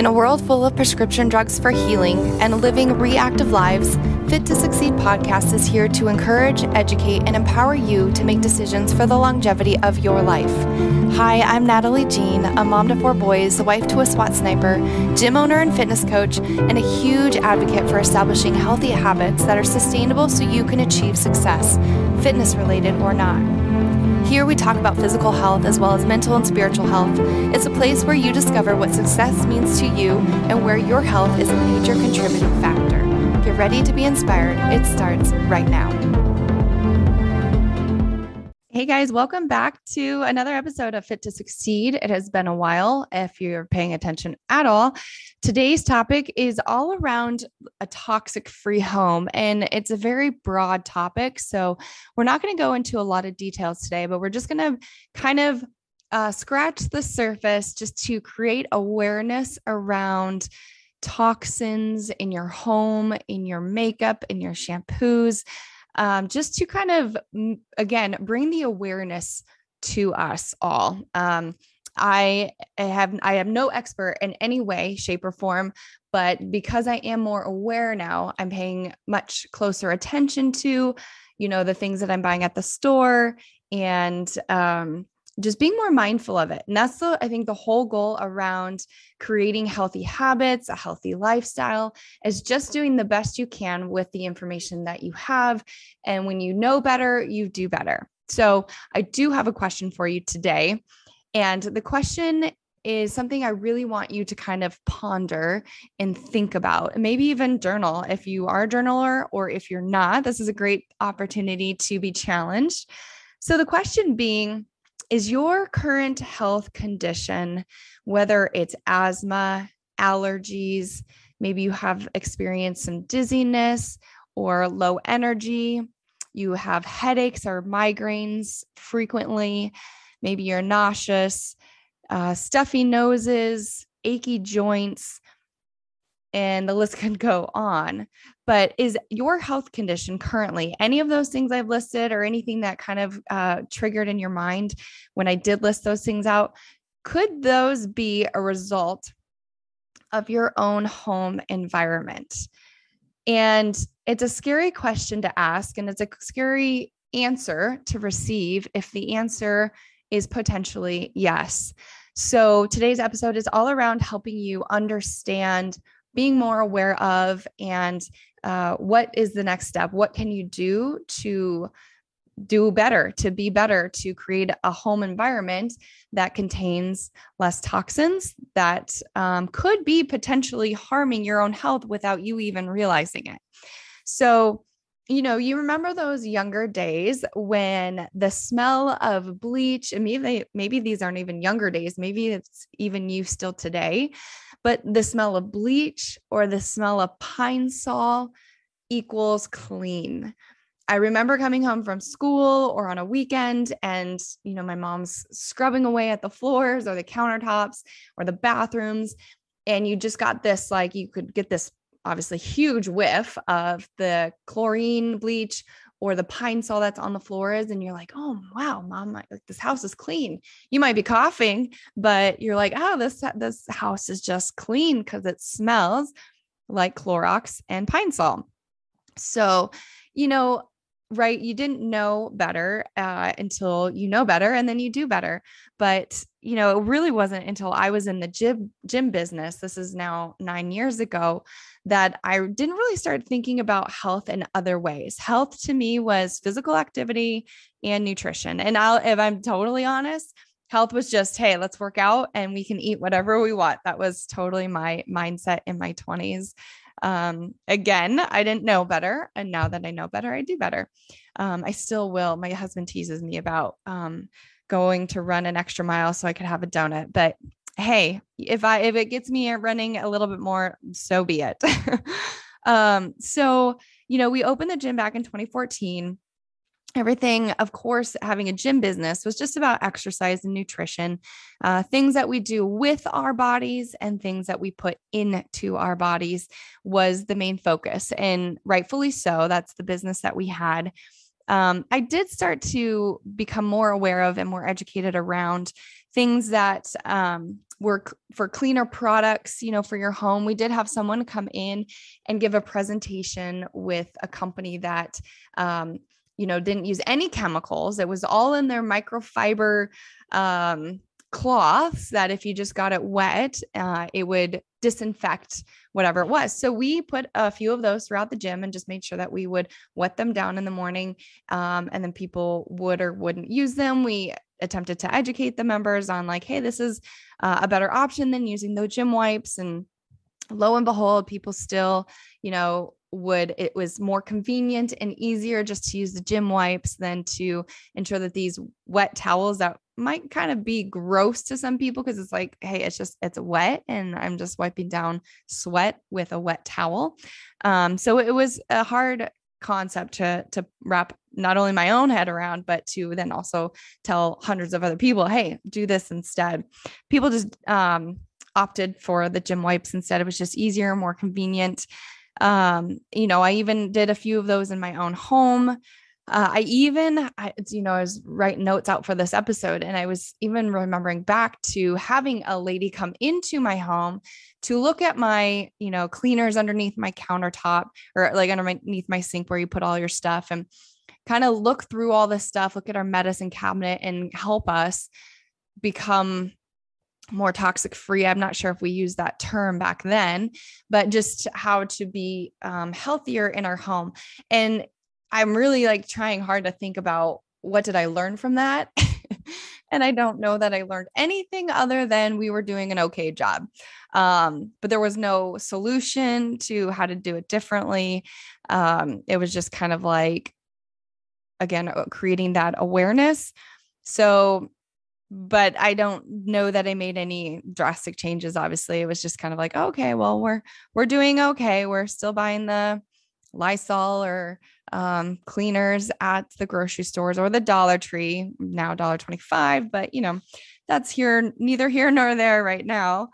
In a world full of prescription drugs for healing and living reactive lives, Fit to Succeed podcast is here to encourage, educate, and empower you to make decisions for the longevity of your life. Hi, I'm Natalie Jean, a mom to 4 boys, a wife to a SWAT sniper, gym owner and fitness coach, and a huge advocate for establishing healthy habits that are sustainable so you can achieve success, fitness-related or not. Here we talk about physical health as well as mental and spiritual health. It's a place where you discover what success means to you and where your health is a major contributing factor. Get ready to be inspired. It starts right now. Hey guys, welcome back to another episode of Fit to Succeed. It has been a while if you're paying attention at all. Today's topic is all around a toxic-free home, and it's a very broad topic. So we're not going to go into a lot of details today, but we're just going to kind of scratch the surface just to create awareness around toxins in your home, in your makeup, in your shampoos, just to kind of, again, bring the awareness to us all. I am no expert in any way, shape, or form, but because I am more aware now, I'm paying much closer attention to, you know, the things that I'm buying at the store and, just being more mindful of it. And that's I think the whole goal around creating healthy habits, a healthy lifestyle, is just doing the best you can with the information that you have. And when you know better, you do better. So I do have a question for you today. And the question is something I really want you to kind of ponder and think about, maybe even journal if you are a journaler, or if you're not, this is a great opportunity to be challenged. So the question being, is your current health condition, whether it's asthma, allergies, maybe you have experienced some dizziness or low energy, you have headaches or migraines frequently, maybe you're nauseous, stuffy noses, achy joints, and the list can go on. But is your health condition currently any of those things I've listed, or anything that kind of triggered in your mind when I did list those things out? Could those be a result of your own home environment? And it's a scary question to ask, and it's a scary answer to receive if the answer is potentially yes. So today's episode is all around helping you understand, being more aware of, and what is the next step? What can you do to do better, to be better, to create a home environment that contains less toxins that could be potentially harming your own health without you even realizing it? So, you know, you remember those younger days when the smell of bleach, and maybe these aren't even younger days, maybe it's even you still today, but the smell of bleach or the smell of Pine Sol equals clean. I remember coming home from school or on a weekend and, you know, my mom's scrubbing away at the floors or the countertops or the bathrooms. And you just got this, like, you could get this obviously huge whiff of the chlorine bleach or the Pine Sol that's on the floors. And you're like, oh wow, mom, like this house is clean. You might be coughing, but you're like, oh, this house is just clean because it smells like Clorox and Pine Sol. So, you know, right. You didn't know better until you know better, and then you do better. But, you know, it really wasn't until I was in the gym business, this is now 9 years ago, that I didn't really start thinking about health in other ways. Health to me was physical activity and nutrition. And if I'm totally honest, health was just, hey, let's work out and we can eat whatever we want. That was totally my mindset in my 20s. Again, I didn't know better. And now that I know better, I do better. I still will. My husband teases me about, going to run an extra mile so I could have a donut, but hey, if it gets me running a little bit more, so be it. So, you know, we opened the gym back in 2014. Everything, of course, having a gym business was just about exercise and nutrition, things that we do with our bodies and things that we put into our bodies was the main focus. And rightfully so, that's the business that we had. I did start to become more aware of and more educated around things that were for cleaner products, you know, for your home. We did have someone come in and give a presentation with a company that, you know, didn't use any chemicals. It was all in their microfiber cloths that if you just got it wet, it would disinfect whatever it was. So we put a few of those throughout the gym and just made sure that we would wet them down in the morning. And then people would or wouldn't use them. We attempted to educate the members on like, hey, this is a better option than using those gym wipes. And lo and behold, people still, you know, it was more convenient and easier just to use the gym wipes than to ensure that these wet towels that might kind of be gross to some people, because it's like, hey, it's wet and I'm just wiping down sweat with a wet towel. So it was a hard concept to wrap not only my own head around, but to then also tell hundreds of other people, hey, do this instead. People just opted for the gym wipes instead. It was just easier, more convenient. You know, I even did a few of those in my own home. I was writing notes out for this episode, and I was even remembering back to having a lady come into my home to look at my, you know, cleaners underneath my countertop, or like underneath my sink where you put all your stuff, and kind of look through all this stuff, look at our medicine cabinet, and help us become more toxic free. I'm not sure if we used that term back then, but just how to be healthier in our home. And I'm really like trying hard to think about what did I learn from that? And I don't know that I learned anything other than we were doing an okay job. But there was no solution to how to do it differently. It was just kind of like, again, creating that awareness. But I don't know that I made any drastic changes. Obviously, it was just kind of like, okay, well, we're doing okay. We're still buying the Lysol or cleaners at the grocery stores or the Dollar Tree, now $1.25, but you know, that's neither here nor there right now.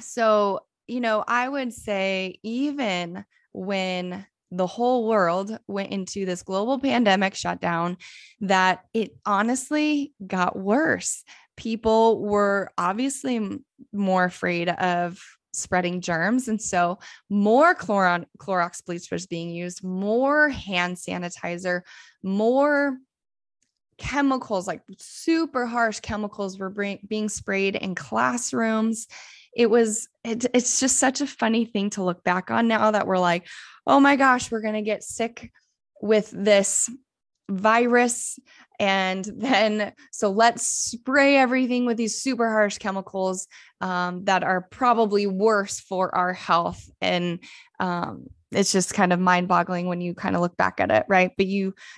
So, you know, I would say even when the whole world went into this global pandemic shutdown, that it honestly got worse. People were obviously more afraid of spreading germs. And so more Clorox bleach was being used, more hand sanitizer, more chemicals, like super harsh chemicals were being sprayed in classrooms. It's just such a funny thing to look back on now that we're like, oh my gosh, we're going to get sick with this virus. And then, so let's spray everything with these super harsh chemicals, that are probably worse for our health. And, it's just kind of mind boggling when you kind of look back at it. Right. But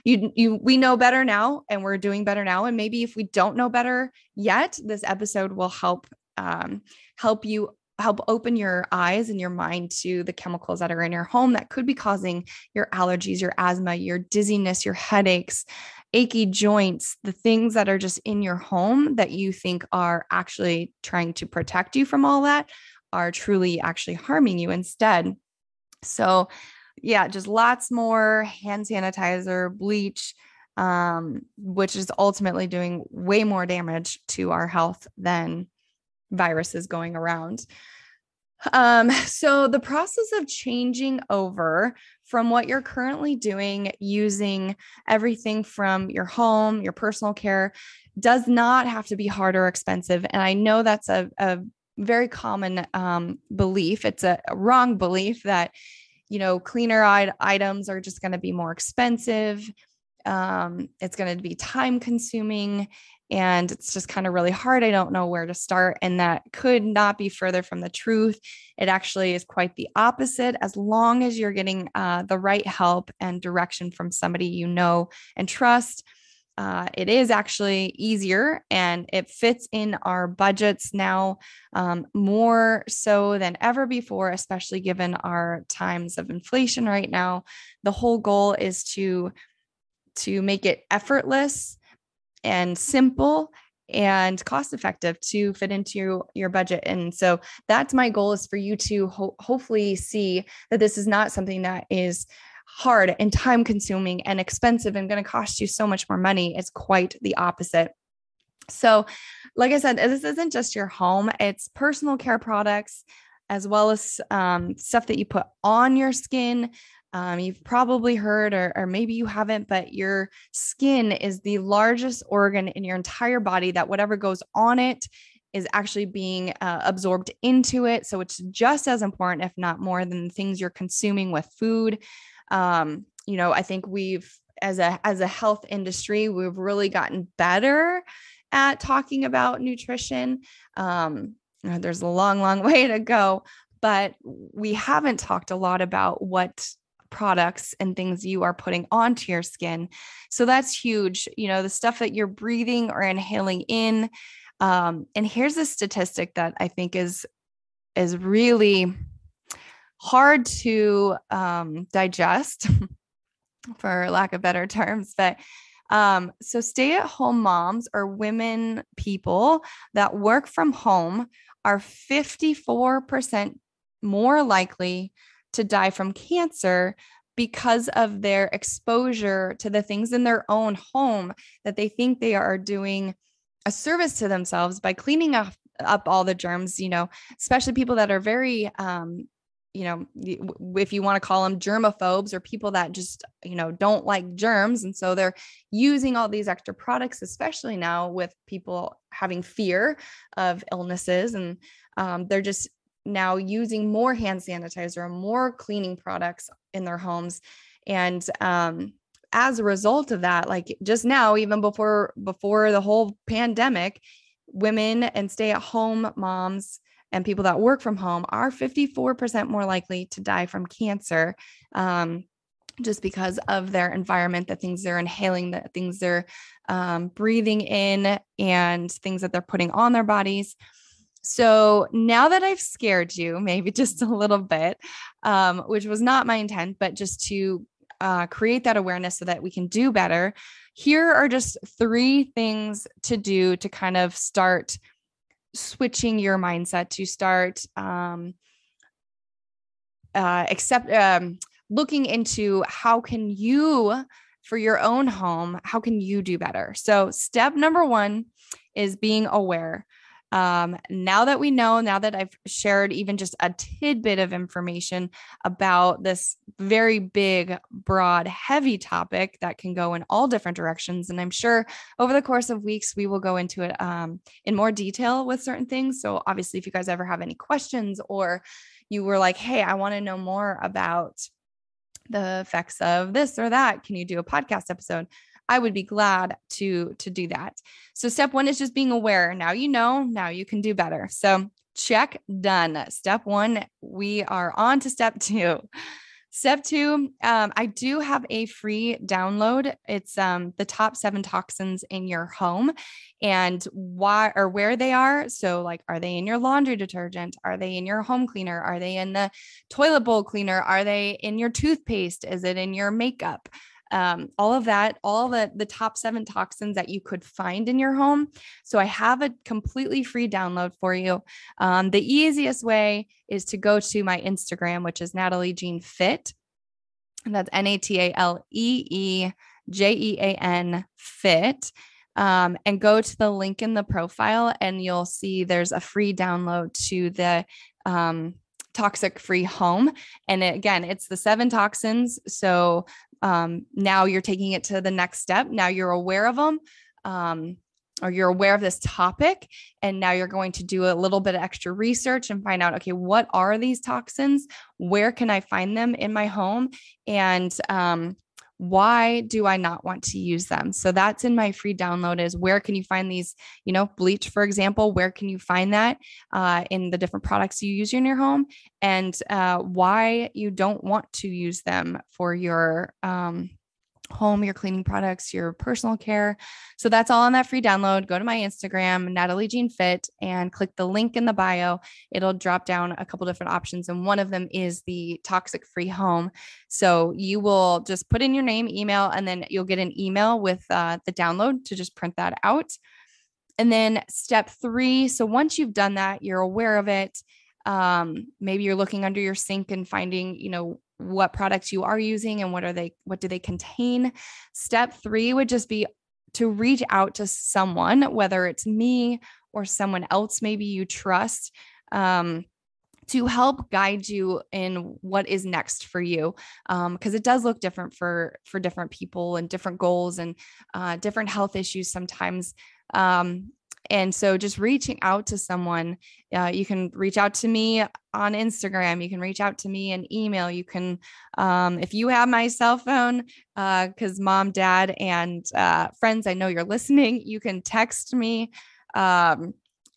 we know better now, and we're doing better now. And maybe if we don't know better yet, this episode will help open your eyes and your mind to the chemicals that are in your home that could be causing your allergies, your asthma, your dizziness, your headaches, achy joints, the things that are just in your home that you think are actually trying to protect you from all that are truly actually harming you instead. So yeah, just lots more hand sanitizer, bleach, which is ultimately doing way more damage to our health than viruses going around. So the process of changing over from what you're currently doing, using everything from your home, your personal care, does not have to be hard or expensive. And I know that's a very common belief. It's a wrong belief that, you know, cleaner items are just going to be more expensive. It's going to be time consuming, and it's just kind of really hard. I don't know where to start. And that could not be further from the truth. It actually is quite the opposite. As long as you're getting the right help and direction from somebody you know and trust, it is actually easier, and it fits in our budgets now more so than ever before, especially given our times of inflation right now. The whole goal is to make it effortless and simple and cost-effective to fit into your budget. And so that's my goal, is for you to hopefully see that this is not something that is hard and time consuming and expensive and going to cost you so much more money. It's quite the opposite. So like I said, this isn't just your home, it's personal care products, as well as stuff that you put on your skin. You've probably heard, or maybe you haven't, but your skin is the largest organ in your entire body, that whatever goes on it is actually being absorbed into it. So it's just as important, if not more, than the things you're consuming with food. You know, I think we've, as a health industry, we've really gotten better at talking about nutrition. There's a long, long way to go, but we haven't talked a lot about what products and things you are putting onto your skin. So that's huge. You know, the stuff that you're breathing or inhaling in. And here's a statistic that I think is really hard to digest, for lack of better terms, but so stay-at-home moms or women, people that work from home, are 54% more likely to die from cancer because of their exposure to the things in their own home that they think they are doing a service to themselves by cleaning up all the germs, you know, especially people that are very, you know, if you want to call them germaphobes, or people that just, you know, don't like germs. And so they're using all these extra products, especially now with people having fear of illnesses. And they're just now using more hand sanitizer and more cleaning products in their homes. And as a result of that, like just now, even before the whole pandemic, women and stay-at-home moms and people that work from home are 54% more likely to die from cancer, just because of their environment, the things they're inhaling, the things they're breathing in, and things that they're putting on their bodies. So now that I've scared you, maybe just a little bit, which was not my intent, but just to create that awareness so that we can do better, here are just 3 things to do to kind of start switching your mindset, to start looking into how can you, for your own home, how can you do better? So step number 1 is being aware. Now that we know, now that I've shared even just a tidbit of information about this very big, broad, heavy topic that can go in all different directions. And I'm sure over the course of weeks, we will go into it, in more detail with certain things. So obviously if you guys ever have any questions, or you were like, hey, I want to know more about the effects of this or that, can you do a podcast episode? I would be glad to do that. So step 1 is just being aware. Now you know, now you can do better. So check, done. Step 1, we are on to step 2. Step 2, I do have a free download. It's the top 7 toxins in your home and why or where they are. So like, are they in your laundry detergent? Are they in your home cleaner? Are they in the toilet bowl cleaner? Are they in your toothpaste? Is it in your makeup? All of that, all the top 7 toxins that you could find in your home. So I have a completely free download for you. The easiest way is to go to my Instagram, which is Natalie Jean Fit. And that's NATALEEJEAN Fit. And go to the link in the profile and you'll see there's a free download to the, toxic free home. And again, it's the 7 toxins. So, now you're taking it to the next step. Now you're aware of them, or you're aware of this topic. And now you're going to do a little bit of extra research and find out, okay, what are these toxins? Where can I find them in my home? And, why do I not want to use them? So that's in my free download, is where can you find these, you know, bleach, for example, where can you find that in the different products you use in your home, and why you don't want to use them for your home, your cleaning products, your personal care. So that's all on that free download. Go to my Instagram, Natalie Jean Fit, and click the link in the bio. It'll drop down a couple different options. And one of them is the toxic free home. So you will just put in your name, email, and then you'll get an email with the download to just print that out. And then step 3. So once you've done that, you're aware of it. Maybe you're looking under your sink and finding, you know, what products you are using and what do they contain. Step 3 would just be to reach out to someone, whether it's me or someone else, maybe you trust, to help guide you in what is next for you. Cause it does look different for different people and different goals and, different health issues sometimes. And so just reaching out to someone, you can reach out to me on Instagram, you can reach out to me in email. You can, if you have my cell phone, cause mom, dad, and, friends, I know you're listening, you can text me,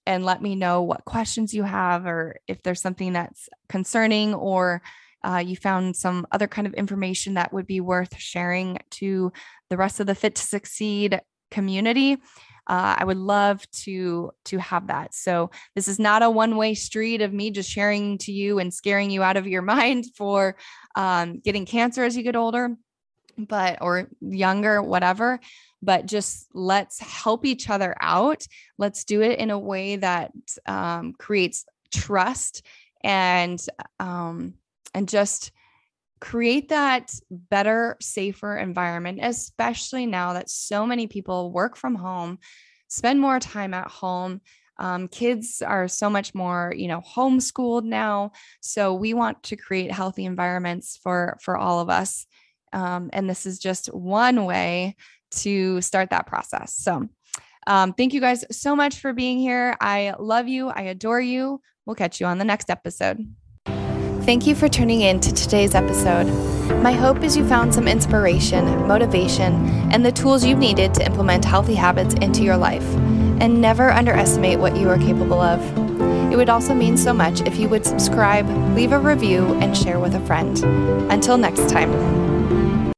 and let me know what questions you have, or if there's something that's concerning, or you found some other kind of information that would be worth sharing to the rest of the Fit to Succeed community. I would love to have that. So this is not a one-way street of me just sharing to you and scaring you out of your mind for getting cancer as you get older, but, or younger, whatever, but just let's help each other out. Let's do it in a way that creates trust and just create that better, safer environment, especially now that so many people work from home, spend more time at home. Kids are so much more, homeschooled now. So we want to create healthy environments for all of us. And this is just one way to start that process. So, thank you guys so much for being here. I love you. I adore you. We'll catch you on the next episode. Thank you for tuning in to today's episode. My hope is you found some inspiration, motivation, and the tools you needed to implement healthy habits into your life, and never underestimate what you are capable of. It would also mean so much if you would subscribe, leave a review, and share with a friend. Until next time.